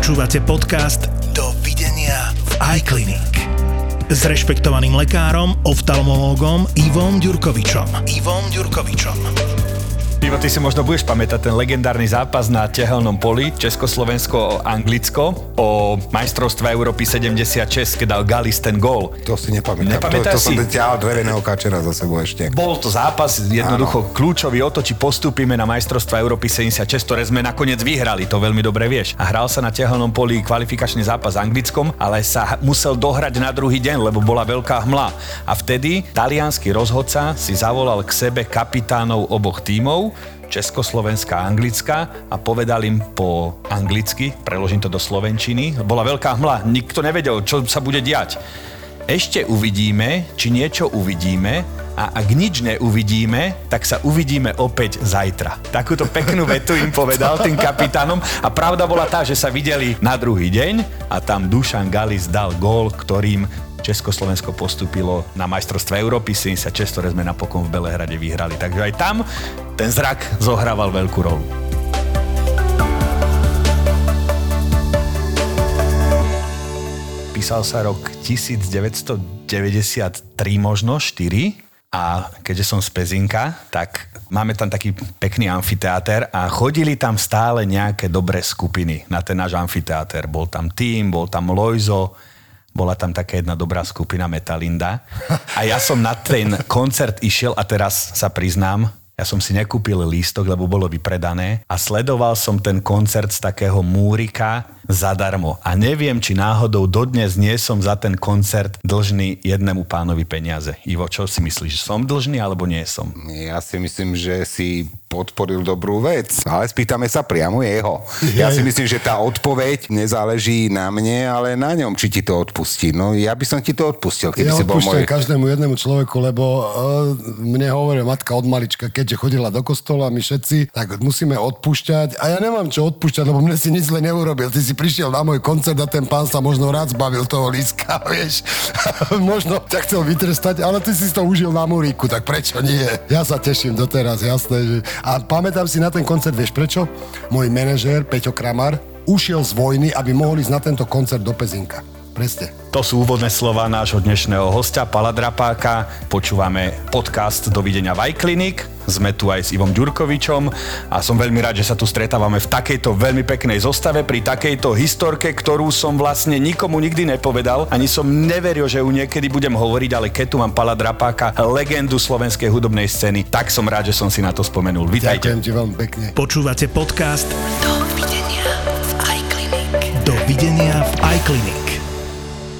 Počúvate podcast Dovidenia v iClinic s rešpektovaným lekárom, oftalmológom Ivom Ďurkovičom. Ivo, ty si možno budeš pamätať ten legendárny zápas na tehelnom poli Československo-Anglicko o majstrovstve Európy 76, keď dal Gallis ten gól. To si nepamätám. To som ťahal dreveného kačera za sebou ešte. Bol to zápas, jednoducho kľúčový o to, či postúpime na majstrovstvo Európy 76, ktoré sme nakoniec vyhrali, to veľmi dobre vieš. A hral sa na tehelnom poli kvalifikačný zápas s Anglickom, ale sa musel dohrať na druhý deň, lebo bola veľká hmla. A vtedy taliansky rozhodca si zavolal k sebe kapitánov oboch tímov, Československá a Anglická, a povedal im po anglicky, preložím to do slovenčiny, bola veľká hmla, nikto nevedel, čo sa bude diať. Ešte uvidíme, či niečo uvidíme, a ak nič neuvidíme, tak sa uvidíme opäť zajtra. Takúto peknú vetu im povedal tým kapitánom a pravda bola tá, že sa videli na druhý deň a tam Dušan Gallis dal gól, ktorým Československo postúpilo na majstrovstve Európy 76, ktoré sme napokon v Belehrade vyhrali. Takže aj tam ten zrak zohrával veľkú rolu. Písal sa rok 1993, možno 4. A keďže som z Pezinka, tak máme tam taký pekný amfiteáter a chodili tam stále nejaké dobré skupiny na ten náš amfiteáter. Bol tam Tým, bol tam Lojzo, bola tam taká jedna dobrá skupina Metalinda. A ja som na ten koncert išiel a teraz sa priznám, ja som si nekúpil lístok, lebo bolo vypredané a sledoval som ten koncert z takého múrika zadarmo. A neviem, či náhodou dodnes nie som za ten koncert dlžný jednému pánovi peniaze. Ivo, čo si myslíš? Som dlžný alebo nie som? Ja si myslím, že si podporil dobrú vec, ale spýtame sa priamo jeho. Ja si myslím, že tá odpoveď nezáleží na mne, ale na ňom, či ti to odpustí. No ja by som ti to odpustil, keby si bol môj. Ja odpúšťam každému jednému človeku, lebo mne hovorí matka od malička, keďže chodila do kostola, my všetci, tak musíme odpúšťať. A ja nemám čo odpúšťať, lebo mne si nič zle neurobil. Ty si prišiel na môj koncert a ten pán sa možno rád zbavil toho lístka, vieš. Možno ťa chcel vytrestať, ale ty si to užil na muríku, tak prečo nie? Ja sa teším doteraz, jasné, že... A pamätám si na ten koncert, vieš prečo? Môj manažér, Peťo Kramar, ušiel z vojny, aby mohol ísť na tento koncert do Pezinka. Presne. To sú úvodné slova nášho dnešného hostia, Pala Drapáka. Počúvame podcast Dovidenia v iClinic. Sme tu aj s Ivom Ďurkovičom a som veľmi rád, že sa tu stretávame v takejto veľmi peknej zostave, pri takejto historke, ktorú som vlastne nikomu nikdy nepovedal, ani som neveril, že ju niekedy budem hovoriť, ale keď tu mám Pala Drapáka, legendu slovenskej hudobnej scény, tak som rád, že som si na to spomenul. Vitajte. Ďakujem ti veľmi pekne. Počúvate podcast Dovidenia v iClinic. Dovidenia v iClinic.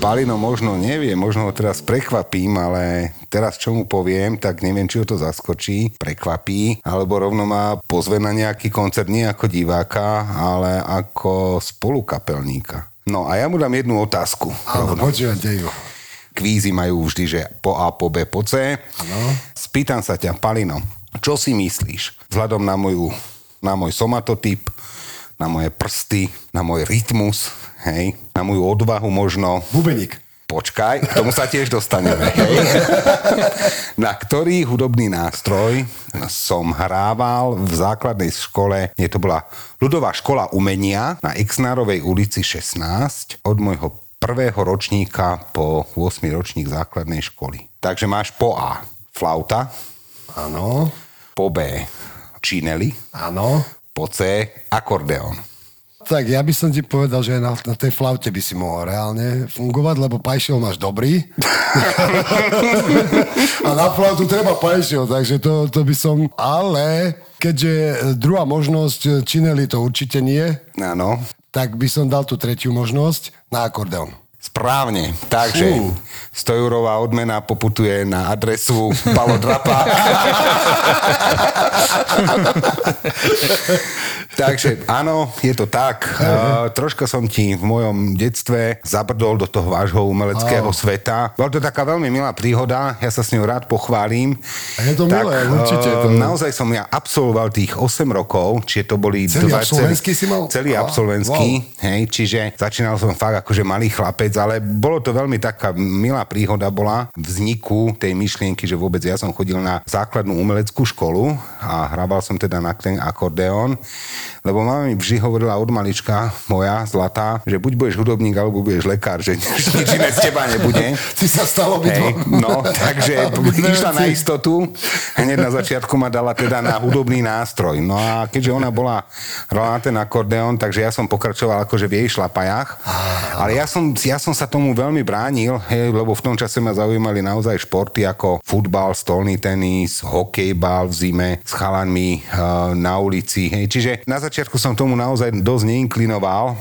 Palino možno nevie, možno ho teraz prekvapím, ale teraz čo mu poviem, tak neviem, či ho to zaskočí, prekvapí, alebo rovno ma pozve na nejaký koncert, nie ako diváka, ale ako spolukapelníka. No a ja mu dám jednu otázku. Áno, počujem, Dejo. Kvízy majú vždy, že po A, po B, po C. Áno. Spýtam sa ťa, Palino, čo si myslíš vzhľadom na môj somatotyp, na moje prsty, na môj rytmus, hej, na moju odvahu možno. Bubeník. Počkaj, k tomu sa tiež dostaneme. Hej. Na ktorý hudobný nástroj som hrával v základnej škole, nie, to bola ľudová škola umenia na Exnárovej ulici 16 od môjho prvého ročníka po 8. ročník základnej školy. Takže máš po A flauta. Áno. Po B čineli. Áno. Po C akordeón. Tak ja by som ti povedal, že na tej flaute by si mohol reálne fungovať, lebo pajšiel máš dobrý. A na flautu treba pajšiel, takže to by som... Ale keďže druhá možnosť čineli to určite nie, áno, tak by som dal tú tretiu možnosť na akordeón. Správne, takže 100-eurová odmena poputuje na adresu Palo Drapáka. Takže áno, je to tak. Troška som ti v mojom detstve zabrdol do toho vášho umeleckého sveta. Bola to taká veľmi milá príhoda, ja sa s ňou rád pochválim. A je to tak, milé, určite. Naozaj som ja absolvoval tých 8 rokov, čiže to boli... Celý absolventský si mal? Celý absolventský, wow. Hej, čiže začínal som fakt akože malý chlapec, ale bolo to veľmi taká milá príhoda bola vzniku tej myšlienky, že vôbec ja som chodil na základnú umeleckú školu a hrával som teda na ten akordeón. Lebo mama mi vždy hovorila od malička, moja zlatá, že buď budeš hudobník, alebo budeš lekár, že nič iné z teba nebude. Ty sa stalo byť. No, takže išla na istotu. Hneď na začiatku ma dala teda na hudobný nástroj. No a keďže ona hrala na ten akordeón, takže ja som pokračoval akože v jej šlapajách. Ale ja som sa tomu veľmi bránil, lebo v tom čase ma zaujímali naozaj športy ako futbal, stolný tenis, hokejbal v zime s chalanmi na ulici. Čiže na začiatku som tomu naozaj dosť neinklinoval.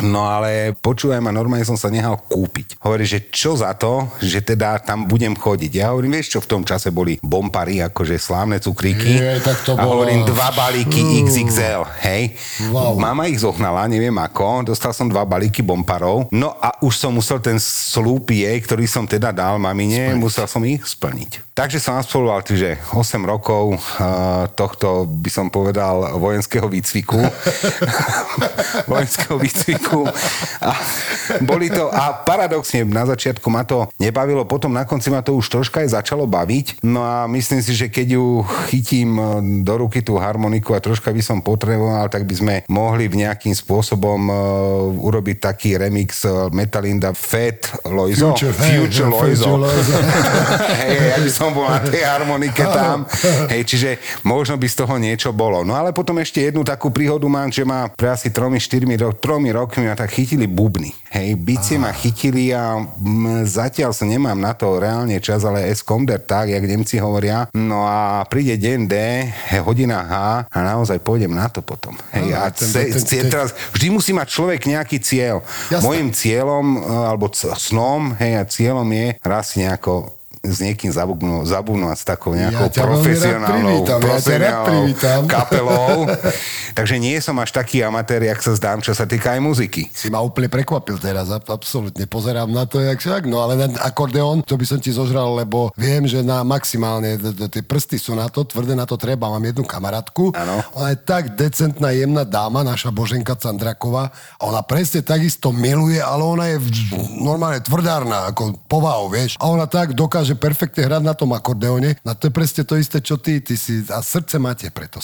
No ale počúvaj ma, normálne som sa nehal kúpiť. Hovorí, že čo za to, že teda tam budem chodiť. Ja hovorím, vieš čo, v tom čase boli bompary, akože slávne cukríky. A hovorím, dva balíky XXL, hej. Wow. Mama ich zohnala, neviem ako, dostal som dva balíky bomparov. No a už som musel ten slúp jej, ktorý som teda dal mamine, musel som ich splniť. Takže som absolvoval tyže 8 rokov tohto, by som povedal, vojenského výcviku. Vojenského výcviku. A boli to, a paradoxne na začiatku ma to nebavilo, potom na konci ma to už troška aj začalo baviť. No a myslím si, že keď ju chytím do ruky tú harmoniku a troška by som potreboval, tak by sme mohli v nejakým spôsobom urobiť taký remix Metalinda Fat Loizo. Future Loizo. Hej, ja by som bol na tej harmonike tam. Hej, čiže možno by z toho niečo bolo. No ale potom ešte jednu takú príhodu mám, že má pre asi 3-4 roky ma tak chytili bubny. Hej, bicie ma chytili a zatiaľ sa nemám na to reálne čas, ale eskomder tak, jak Nemci hovoria. No a príde deň D, hodina H a naozaj pôjdem na to potom. Hej, a teraz vždy musí mať človek nejaký cieľ. Jasne. Mojím cieľom, alebo snom, hej, a cieľom je raz nejako s niekým zabúvnúvať s takou nejakou profesionálnou kapelou. Takže nie som až taký amatér, jak sa zdám, čo sa týka aj muziky. Si ma úplne prekvapil teraz, absolútne. Pozerám na to, jak však, no ale na akordeón, to by som ti zožral, lebo viem, že na maximálne, tie prsty sú na to, tvrdé na to treba. Mám jednu kamarátku, ona je tak decentná, jemná dáma, naša Boženka Candraková, a ona presne takisto miluje, ale ona je normálne tvrdárna, ako povahou, vieš. A ona tak dokáže perfektne hrať na tom akordeóne. Na to je presne to isté, čo ty si... A srdce máte preto,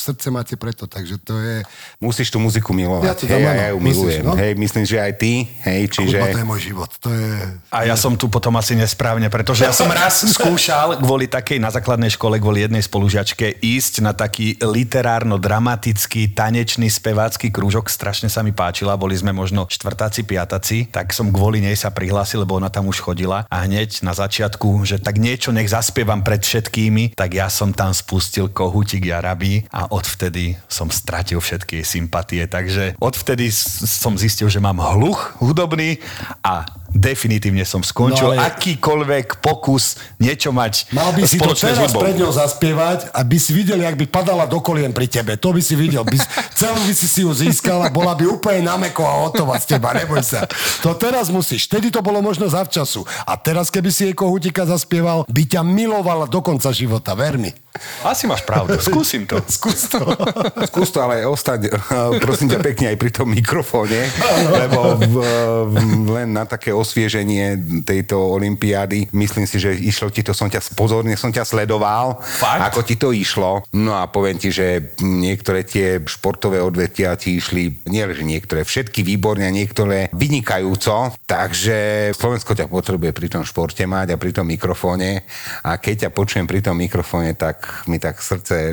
takže to je... Musíš tú muziku milovať. Ja to dám, ja ju milujem. No? Hej, myslím, že aj ty. Hej, čiže... Kudba, to je môj život, to je... A ja som tu potom asi nesprávne, pretože ja som raz skúšal kvôli takej, na základnej škole, kvôli jednej spolužiačke ísť na taký literárno-dramatický, tanečný, spevácky krúžok. Strašne sa mi páčila, boli sme možno štvrtáci, piataci, tak som kvôli nej sa prihlásil, lebo ona tam už chodila a hneď na začiatku, že tak niečo nech zaspievam pred všetkými, tak ja som tam spustil Kohútik Jarabí a odvtedy som stratil všetky sympatie, takže odvtedy som zistil, že mám hluch hudobný a definitívne som skončil akýkoľvek pokus niečo mať spoločné. Mal by si to teraz pred ňou zaspievať, aby si videl, jak by padala do kolien pri tebe. To by si videl. Celú by si ju získal a bola by úplne nameko a hotová z teba. Neboj sa. To teraz musíš. Vtedy to bolo možno zavčasu. A teraz, keby si jej Kohútika zaspieval, by ťa milovala do konca života, ver mi. Asi máš pravdu, skúsim to. Skús to, ale ostať, prosím ťa pekne, aj pri tom mikrofóne, lebo len na také osvieženie tejto olympiády, myslím si, že išlo ti to, som ťa sledoval. Fakt? Ako ti to išlo. No a poviem ti, že niektoré tie športové odvetia ti išli, všetky výborne, niektoré vynikajúco, takže Slovensko ťa potrebuje pri tom športe mať a pri tom mikrofóne. A keď ťa počujem pri tom mikrofóne, tak mi tak srdce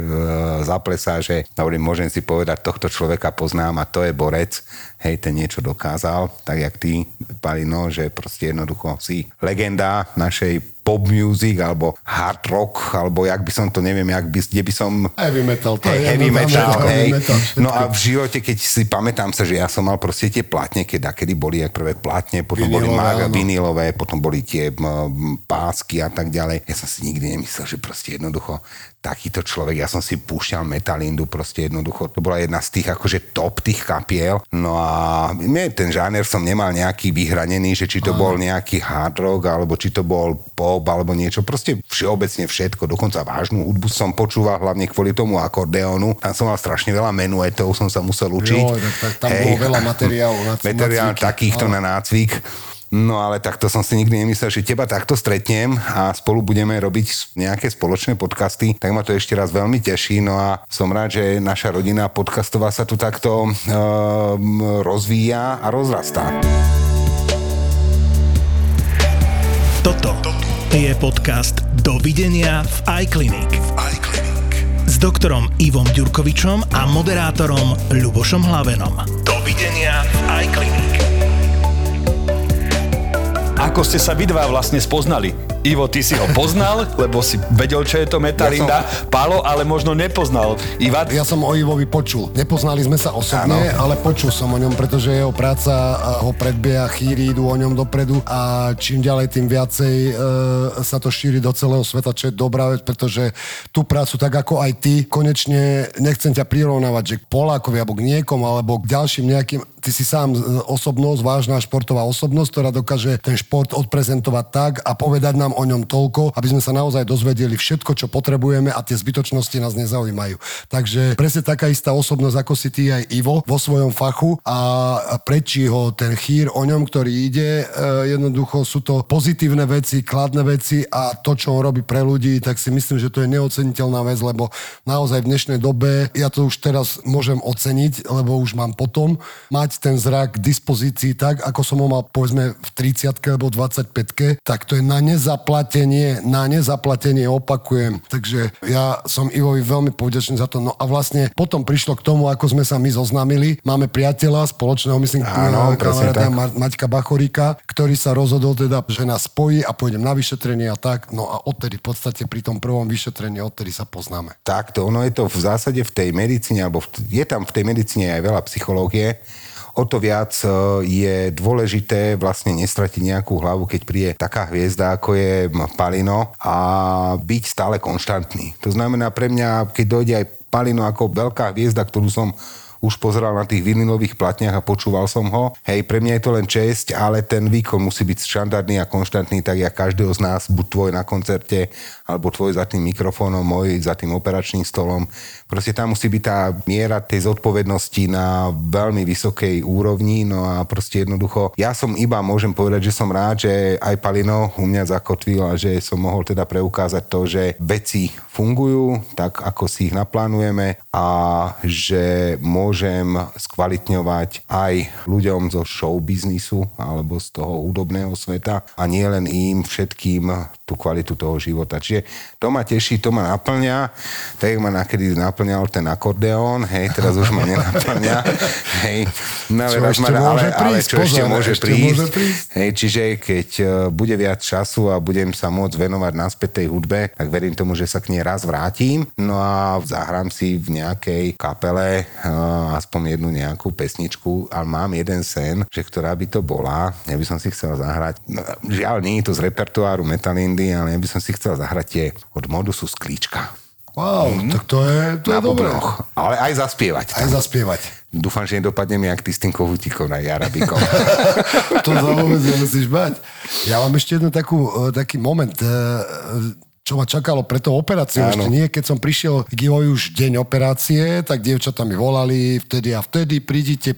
zaplesá, že dobrým, môžem si povedať, tohto človeka poznám a to je borec. Hej, ten niečo dokázal, tak jak ty, Palino, že proste jednoducho si legenda našej pop music, alebo hard rock, alebo jak by som to, neviem, heavy metal. Heavy metal. No a v živote, keď si pamätám sa, že ja som mal proste tie platne, kedy boli aj prvé platne, potom vinilové, boli vinilové, potom boli tie pásky a tak ďalej. Ja som si nikdy nemyslel, že proste jednoducho takýto človek, ja som si púšťal Metalindu proste jednoducho. To bola jedna z tých akože top tých kapiel. No a ten žáner som nemal nejaký vyhranený, že či to bol nejaký hard rock, alebo či to bol pop, alebo niečo. Proste všeobecne všetko, dokonca vážnu hudbu som počúval hlavne kvôli tomu akordeónu. Tam som mal strašne veľa menuetov, som sa musel učiť. Jo, tak tam bolo veľa materiálu na nácvik. Takýchto na nácvik. No ale takto som si nikdy nemyslel, že teba takto stretnem a spolu budeme robiť nejaké spoločné podcasty, tak ma to ešte raz veľmi teší. No a som rád, že naša rodina podcastová sa tu takto rozvíja a rozrastá. Toto je podcast Dovidenia v iClinic s doktorom Ivom Ďurkovičom a moderátorom Ľubošom Hlavenom. Dovidenia v iClinic. Ako ste sa vy dva vlastne spoznali? Ivo, ty si ho poznal, lebo si vedel, čo je to metalinda. Pálo, ale možno nepoznal. Iva? Ja som o Ivovi počul. Nepoznali sme sa osobne, ale počul som o ňom, pretože jeho práca ho predbieha, chýri, idú o ňom dopredu a čím ďalej, tým viacej sa to šíri do celého sveta, čo je dobrá vec, pretože tú prácu, tak ako aj ty, konečne nechcem ťa prirovnávať, že k Polákovi, alebo k niekomu, alebo k ďalším nejakým. Ty si sám osobnosť, vážna športová osobnosť, ktorá dokáže ten šport odprezentovať tak a povedať nám o ňom toľko, aby sme sa naozaj dozvedeli všetko, čo potrebujeme a tie zbytočnosti nás nezaujímajú. Takže presne taká istá osobnosť, ako si ty aj Ivo vo svojom fachu a prečí ho ten chýr o ňom, ktorý ide. Jednoducho sú to pozitívne veci, kladné veci a to, čo on robí pre ľudí, tak si myslím, že to je neoceniteľná vec, lebo naozaj v dnešnej dobe ja to už teraz môžem oceniť, lebo už mám potom mať ten zrak k dispozícii tak, ako som ho mal povedzme v 30-ke alebo 25-ke, tak to je na nezaplatenie opakujem. Takže ja som Ivovi veľmi povďačný za to. No a vlastne potom prišlo k tomu, ako sme sa my zoznámili. Máme priateľa spoločného, myslím, kamaráda Maťka Bachoríka, ktorý sa rozhodol teda, že nás spojí a pôjdem na vyšetrenie a tak. No a odtedy v podstate pri tom prvom vyšetrení odtedy sa poznáme. Takto, ono je to v zásade v tej medicíne, alebo je tam v tej medicíne aj veľa psychológie. O to viac je dôležité vlastne nestratiť nejakú hlavu, keď príde taká hviezda, ako je Palino a byť stále konštantný. To znamená pre mňa, keď dojde aj Palino ako veľká hviezda, ktorú som už pozeral na tých vinilových platniach a počúval som ho. Hej, pre mňa je to len česť, ale ten výkon musí byť štandardný a konštantný, tak jak každého z nás, buď tvoj na koncerte, alebo tvoj za tým mikrofónom, môj za tým operačným stolom. Proste tam musí byť tá miera tej zodpovednosti na veľmi vysokej úrovni, no a proste jednoducho, ja som iba, môžem povedať, že som rád, že aj Palino u mňa zakotvil a že som mohol teda preukázať to, že veci fungujú tak, ako si ich naplánujeme a že môžem skvalitňovať aj ľuďom zo showbiznisu alebo z toho hudobného sveta a nie len im, všetkým tú kvalitu toho života. Čiže to ma teší, to ma naplňa, tak jak ma nakedy naplňal ten akordeón, hej, teraz už ma nenaplňa, hej. No, čo ešte môže prísť. Hej, čiže keď bude viac času a budem sa môcť venovať naspäť tej hudbe, tak verím tomu, že sa k nej raz vrátim, no a zahrám si v nejakej kapele aspoň jednu nejakú pesničku, ale mám jeden sen, že ktorá by to bola, ja by som si chcel zahrať, no, žiaľ nie je to z repertoáru Metalindy, ale ja by som si chcel zahrať tie od Modusu Sklíčka. Wow, tak to je dobré. Ale aj zaspievať. Dúfam, že nedopadnem jak ty s tým kohútikom na Jarabíkom. To za vôbec nemusíš bať. Ja mám ešte jednu taký moment, čo ma čakalo pre tú operáciu. Ešte nie, keď som prišiel k Ivovi už deň operácie, tak dievčatá mi volali vtedy, prídite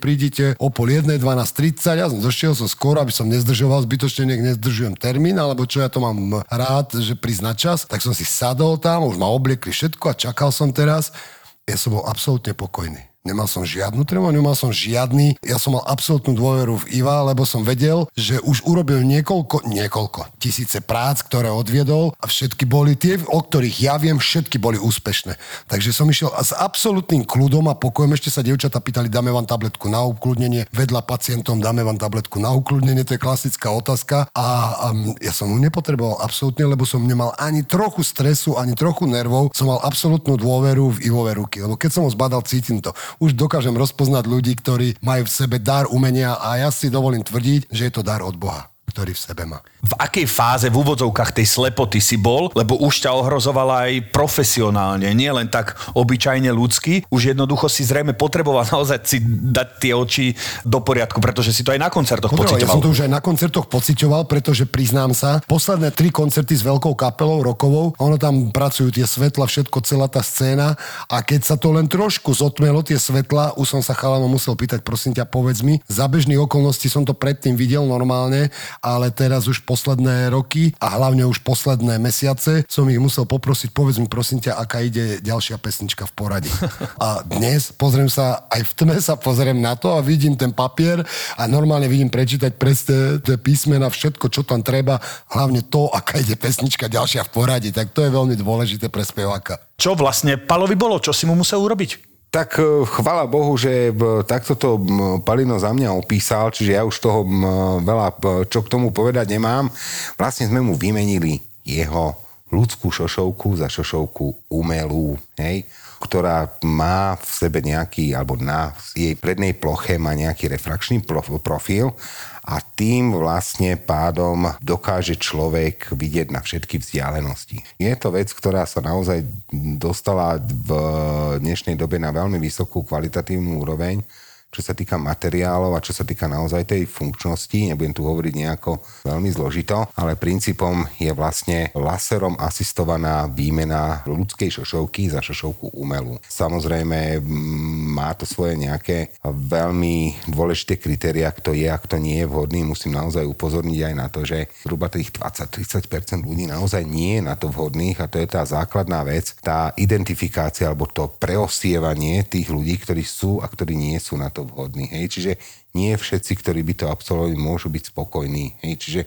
o 9:30, 12:30. Ja som došiel som skoro, aby som nezdržoval zbytočne, nech nezdržujem termín, alebo čo ja to mám rád, že prísť na čas. Tak som si sadol tam, už ma obliekli všetko a čakal som teraz. Ja som bol absolútne pokojný. Nemal som žiadnu tremu, nemal som žiadny. Ja som mal absolútnu dôveru v Iva, lebo som vedel, že už urobil niekoľko tisíce prác, ktoré odviedol a všetky boli tie, o ktorých ja viem, všetky boli úspešné. Takže som išiel s absolútnym kľudom a pokojom. Ešte sa dievčatá pýtali, dáme vám tabletku na ukľudnenie. Vedla pacientom, dáme vám tabletku na ukľudnenie, to je klasická otázka. A ja som ju nepotreboval absolútne, lebo som nemal ani trochu stresu, ani trochu nervov. Som mal absolútnu dôveru v Ivove ruky, lebo keď som ho zbadal, cítim to. Už dokážem rozpoznať ľudí, ktorí majú v sebe dar umenia a ja si dovolím tvrdiť, že je to dar od Boha, ktorý v sebe má. V akej fáze v úvodzovkách tej slepoty si bol, lebo už ťa ohrozovala aj profesionálne, nie len tak obyčajne ľudský, už jednoducho si zrejme potreboval naozaj si dať tie oči do poriadku, pretože si to aj na koncertoch pociťoval. Ja som to už aj na koncertoch pociťoval, pretože priznám sa, posledné 3 koncerty s veľkou kapelou rokovou, ono tam pracujú tie svetla, všetko, celá tá scéna a keď sa to len trošku zotmelo tie svetla, už som sa chalanom musel pýtať, prosím ťa, povedz mi, za bežných okolností som to predtým videl normálne. ale teraz už posledné roky a hlavne už posledné mesiace som ich musel poprosiť, povedz mi prosím ťa, aká ide ďalšia pesnička v poradí. A dnes pozriem sa, aj v tme sa pozriem na to a vidím ten papier a normálne vidím prečítať presne písmena, všetko, čo tam treba, hlavne to, aká ide pesnička ďalšia v poradí, tak to je veľmi dôležité pre speváka. Čo vlastne Palovi bolo? Čo si mu musel urobiť? Tak chvála Bohu, že takto to Palino za mňa opísal, čiže ja už toho veľa čo k tomu povedať nemám. Vlastne sme mu vymenili jeho ľudskú šošovku za šošovku umelú, hej, ktorá má v sebe nejaký, alebo na jej prednej ploche má nejaký refrakčný profil a tým vlastne pádom dokáže človek vidieť na všetky vzdialenosti. Je to vec, ktorá sa naozaj dostala v dnešnej dobe na veľmi vysokú kvalitatívnu úroveň, čo sa týka materiálov a čo sa týka naozaj tej funkčnosti. Nebudem tu hovoriť nejako veľmi zložito, ale princípom je vlastne laserom asistovaná výmena ľudskej šošovky za šošovku umelú. Samozrejme má to svoje nejaké veľmi dôležité kritériá, kto je a kto nie je vhodný. Musím naozaj upozorniť aj na to, že zhruba tých 20-30% ľudí naozaj nie je na to vhodných a to je tá základná vec, tá identifikácia alebo to preosievanie tých ľudí, ktorí sú a ktorí nie sú na to vhodný. Hej. Čiže nie všetci, ktorí by to absolvovali, môžu byť spokojní. Hej. Čiže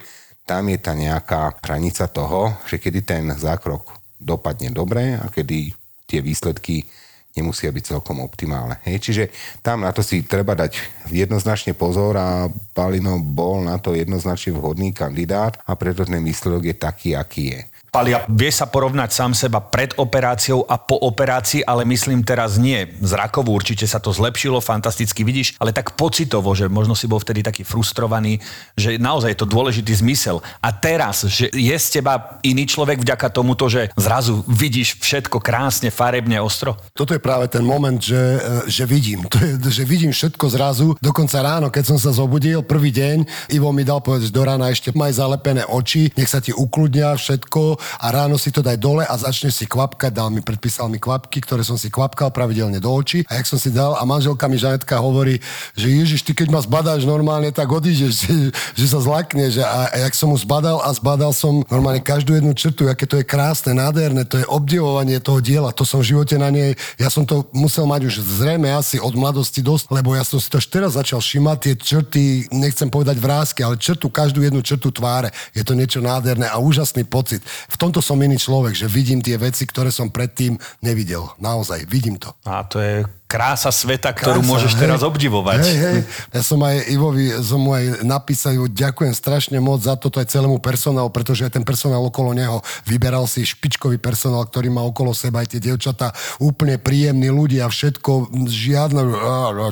tam je tá nejaká hranica toho, že kedy ten zákrok dopadne dobre a kedy tie výsledky nemusia byť celkom optimálne. Hej. Čiže tam na to si treba dať jednoznačne pozor a Palino bol na to jednoznačne vhodný kandidát a preto ten výsledok je taký, aký je. Palia, vie sa porovnať sám seba pred operáciou a po operácii, ale myslím teraz nie zrakovo, určite sa to zlepšilo, fantasticky vidíš, ale tak pocitovo, že možno si bol vtedy taký frustrovaný, že naozaj je to dôležitý zmysel. A teraz, že je z teba iný človek vďaka tomuto, že zrazu vidíš všetko krásne, farebne, ostro? Toto je práve ten moment, že vidím. To je, že vidím všetko zrazu. Dokonca ráno, keď som sa zobudil, prvý deň, Ivo mi dal povedať, že do rána ešte maj zalepené oči, nech sa ti ukľudnia všetko. A ráno si to daj dole a začneš si kvapkať, predpísal mi kvapky, ktoré som si kvapkal pravidelne do očí. A jak som si dal a manželka mi Žanetka hovorí, že Ježiš, ty keď ma zbadáš normálne, tak odídeš, že sa zlakneš. A jak som mu zbadal som normálne každú jednu črtu, aké to je krásne, nádherné, to je obdivovanie toho diela. To som v živote na nej, ja som to musel mať už zrejme asi od mladosti dosť, lebo ja som si to až teraz začal všimať tie črty, nechcem povedať vrásky, ale črtu, každú jednu črtu tváre. Je to niečo nádherné a úžasný pocit. V tomto som iný človek, že vidím tie veci, ktoré som predtým nevidel. Naozaj, vidím to. A to je krása sveta, ktorú môžeš teraz obdivovať. Hej. Ja som aj Ivovi, som mu aj napísal, ďakujem strašne moc za toto aj celému personálu, pretože aj ten personál okolo neho vyberal si špičkový personál, ktorý má okolo seba aj tie dievčatá, úplne príjemní ľudia a všetko, žiadne,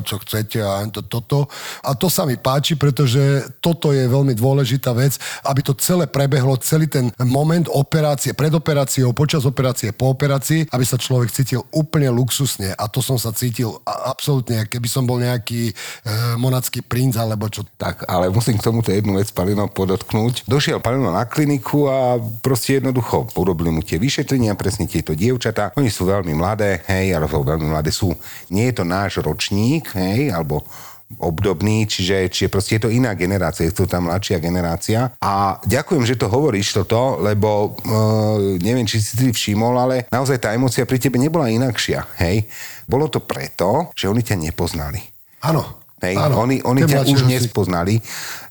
čo chcete a toto. A to sa mi páči, pretože toto je veľmi dôležitá vec, aby to celé prebehlo, celý ten moment operácie, pred operáciou, počas operácie, po operácii, aby sa človek cítil úplne luxusne. A to som sa cítil absolútne, keby som bol nejaký monacký princ alebo čo. Tak, ale musím k tomuto jednu vec Palino podotknúť. Došiel Palino na kliniku a proste jednoducho urobili mu tie vyšetrenia, presne tieto dievčatá. Oni sú veľmi mladé, hej, alebo veľmi mladé sú. Nie je to náš ročník, hej, alebo obdobný, čiže proste je to iná generácia, je to tá mladšia generácia a ďakujem, že to hovoríš toto, lebo neviem, či si ty všimol, ale naozaj tá emócia pri tebe nebola inakšia, hej. Bolo to preto, že oni ťa nepoznali. Áno. Hej, áno, oni ťa už nespoznali.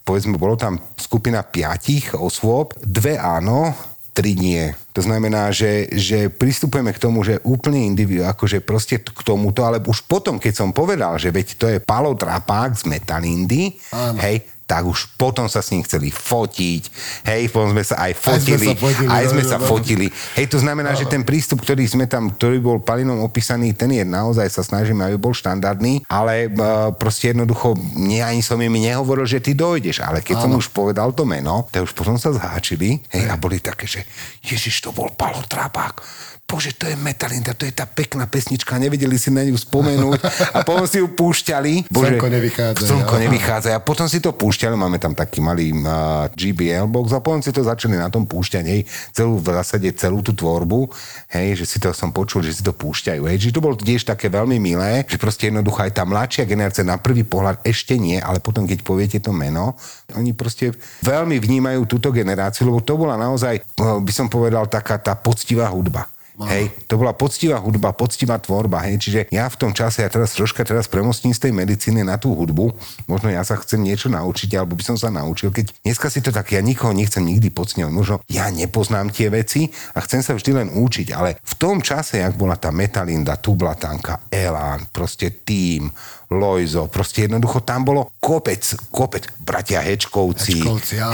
Povedzme, bolo tam skupina 5 osôb, 2 áno, 3 nie. To znamená, že pristupujeme k tomu, že úplne akože proste k tomuto, ale už potom, keď som povedal, že veď to je Palo Drapák z Metalindy, hej, tak už potom sa s ním chceli fotiť, hej, potom sme sa aj fotili, aj sme sa fotili. Hej, to znamená, že ten prístup, ktorý sme tam, ktorý bol Palinom opísaný, ten je naozaj, sa snažíme, aby bol štandardný, ale proste jednoducho, ani som im nehovoril, že ty dojdeš, ale keď som už povedal to meno, tak už potom sa zháčili, hej, a boli také, že Ježiš, to bol Palo Drapák. bože, to je Metalinda, to je tá pekná pesnička, nevedeli si na ňu spomenúť a potom si ju púšťali. Bože, slnko nevychádza. A potom si to púšťali, máme tam taký malý GBL box a potom si to začali na tom púšťať, hej, v zásade celú tú tvorbu, hej, že si to som počul, že si to púšťajú, hej, že to bolo tiež také veľmi milé, že proste jednoducho aj tá mladšia generácia na prvý pohľad ešte nie, ale potom keď poviete to meno, oni proste veľmi vnímajú túto generáciu, lebo to bola naozaj, by som povedal, taká tá poctivá hudba. Hej, to bola poctivá hudba, poctivá tvorba, hej, čiže ja v tom čase, ja teraz premostím z tej medicíny na tú hudbu, možno ja sa chcem niečo naučiť, alebo by som sa naučil, keď dneska si to tak, ja nikoho nechcem nikdy podceňovať, možno ja nepoznám tie veci a chcem sa vždy len učiť, ale v tom čase, jak bola tá Metalinda, Tublatanka, Elán, proste Tým, Lojzo, proste jednoducho tam bolo kopec, bratia Hečkovci,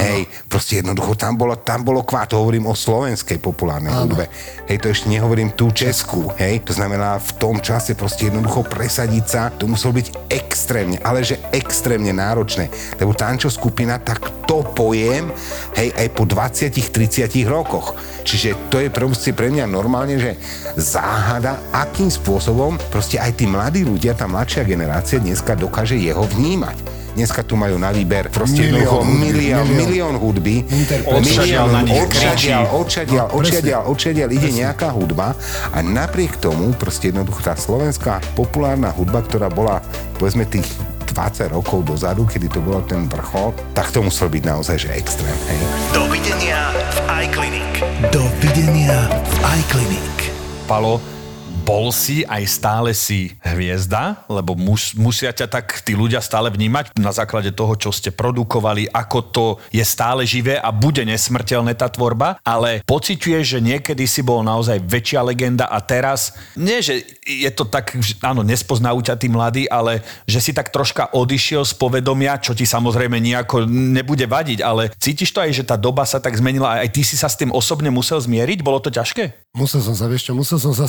hej, proste jednoducho tam bolo kvát, hovorím o slovenskej populárnej hudbe, hej, to ešte nehovorím tú českú, hej, to znamená v tom čase proste jednoducho presadiť sa, to muselo byť extrémne, ale že extrémne náročné, lebo tančo skupina, tak to pojem, hej, aj po 20-30 rokoch, čiže to je proste pre mňa normálne, že záhada, akým spôsobom proste aj tí mladí ľudia, tá mladšia generácia dneska dokáže jeho vnímať. Dneska tu majú na výber proste milión hudby. Odšadiaľ ide nejaká hudba a napriek tomu proste jednoducho tá slovenská populárna hudba, ktorá bola povedzme tých 20 rokov dozadu, kedy to bolo ten vrchol, tak to musel byť naozaj že extrém. Hej. Dovidenia v iClinic. Dovidenia v iClinic. Palo, bol si aj stále si hviezda, lebo musia ťa tak tí ľudia stále vnímať na základe toho, čo ste produkovali, ako to je stále živé a bude nesmrteľné tá tvorba, ale pociťuješ, že niekedy si bol naozaj väčšia legenda a teraz, nie že je to tak, áno, nespoznajú ťa tí mladí, ale že si tak troška odišiel z povedomia, čo ti samozrejme nejako nebude vadiť, ale cítiš to aj, že tá doba sa tak zmenila a aj ty si sa s tým osobne musel zmieriť? Bolo to ťažké? Musel som sa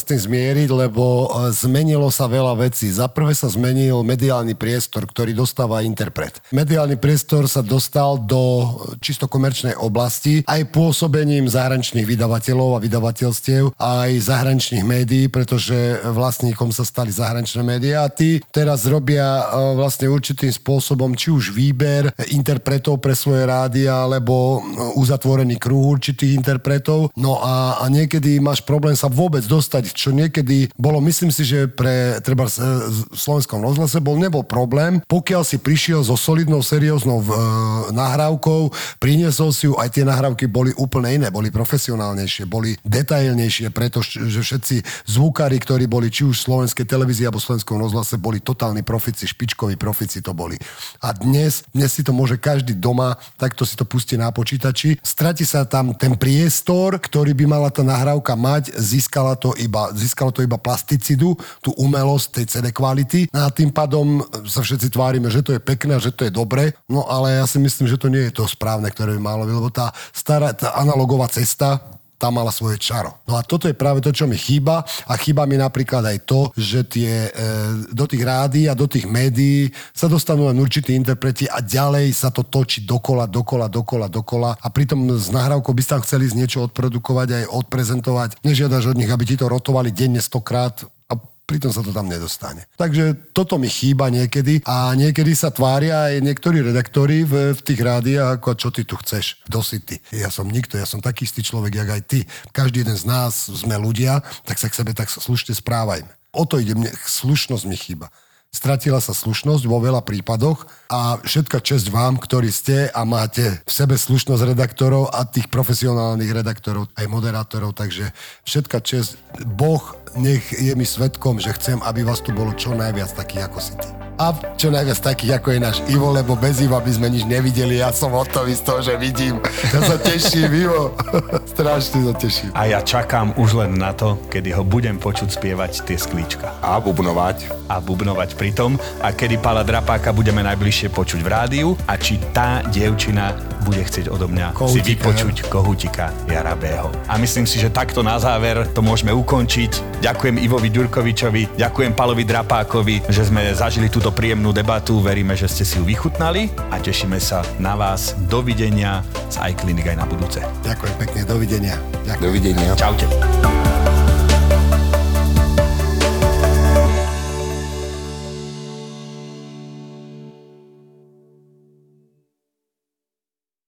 s tým zmieriť, lebo zmenilo sa veľa vecí. Za prvé sa zmenil mediálny priestor, ktorý dostáva interpret. Mediálny priestor sa dostal do čisto komerčnej oblasti aj pôsobením zahraničných vydavateľov a vydavateľstiev, aj zahraničných médií, pretože vlastníkom sa stali zahraničné médiá. Tí teraz robia vlastne určitým spôsobom či už výber interpretov pre svoje rádia, alebo uzatvorený kruh určitých interpretov. No a niekedy má problém sa vôbec dostať, čo niekedy bolo, myslím si, že pre treba v Slovenskom rozhlase nebol problém, pokiaľ si prišiel so solidnou, serióznou nahrávkou, priniesol si ju, aj tie nahrávky boli úplne iné, boli profesionálnejšie, boli detailnejšie, pretože všetci zvukári, ktorí boli či už v Slovenskej televízii alebo v Slovenskom rozhlase, boli totálni profici, špičkoví profici to boli. A dnes si to môže každý doma, takto si to pustí na počítači. Stratí sa tam ten priestor, ktorý by mala tá nahrávka mať, získalo to iba plasticidu, tú umelosť tej CD kvality. A tým pádom sa všetci tvárime, že to je pekné, že to je dobré. No ale ja si myslím, že to nie je to správne, ktoré by malo byť, lebo tá stará, tá analogová cesta, tá mala svoje čaro. No a toto je práve to, čo mi chýba. A chýba mi napríklad aj to, že do tých rádií a do tých médií sa dostanú len určití interpreti a ďalej sa to točí dokola. A pritom s nahrávkou by sa chceli z niečo odprodukovať, aj odprezentovať. Nežiadaš od nich, aby ti to rotovali denne 100-krát. Pritom sa to tam nedostane. Takže toto mi chýba niekedy a niekedy sa tvária aj niektorí redaktori v tých rádiách, ako čo ty tu chceš, kto si ty. Ja som nikto, ja som taký istý človek, jak aj ty. Každý jeden z nás sme ľudia, tak sa k sebe tak slušne správajme. O to ide, slušnosť mi chýba. Stratila sa slušnosť vo veľa prípadoch a všetka česť vám, ktorí ste a máte v sebe slušnosť redaktorov a tých profesionálnych redaktorov, aj moderátorov, takže všetka česť. Boh nech je mi svedkom, že chcem, aby vás tu bolo čo najviac takých, ako si ty. A čo najviac takých, ako je náš Ivo, lebo bez Iva by sme nič nevideli. Ja som hotový z toho, že vidím. Ja sa teším, Ivo. Strašne sa teším. A ja čakám už len na to, kedy ho budem počuť spievať tie sklíčka. A bubnovať. Pritom a kedy Pála Drapáka budeme najbližšie počuť v rádiu a či tá dievčina bude chcieť odo mňa si vypočuť Kohútika Jarabého. A myslím si, že takto na záver to môžeme ukončiť. Ďakujem Ivovi Ďurkovičovi, ďakujem Pálovi Drapákovi, že sme zažili túto príjemnú debatu. Veríme, že ste si ju vychutnali a tešíme sa na vás. Dovidenia z iClinic aj na budúce. Ďakujem pekne, dovidenia. Čaute.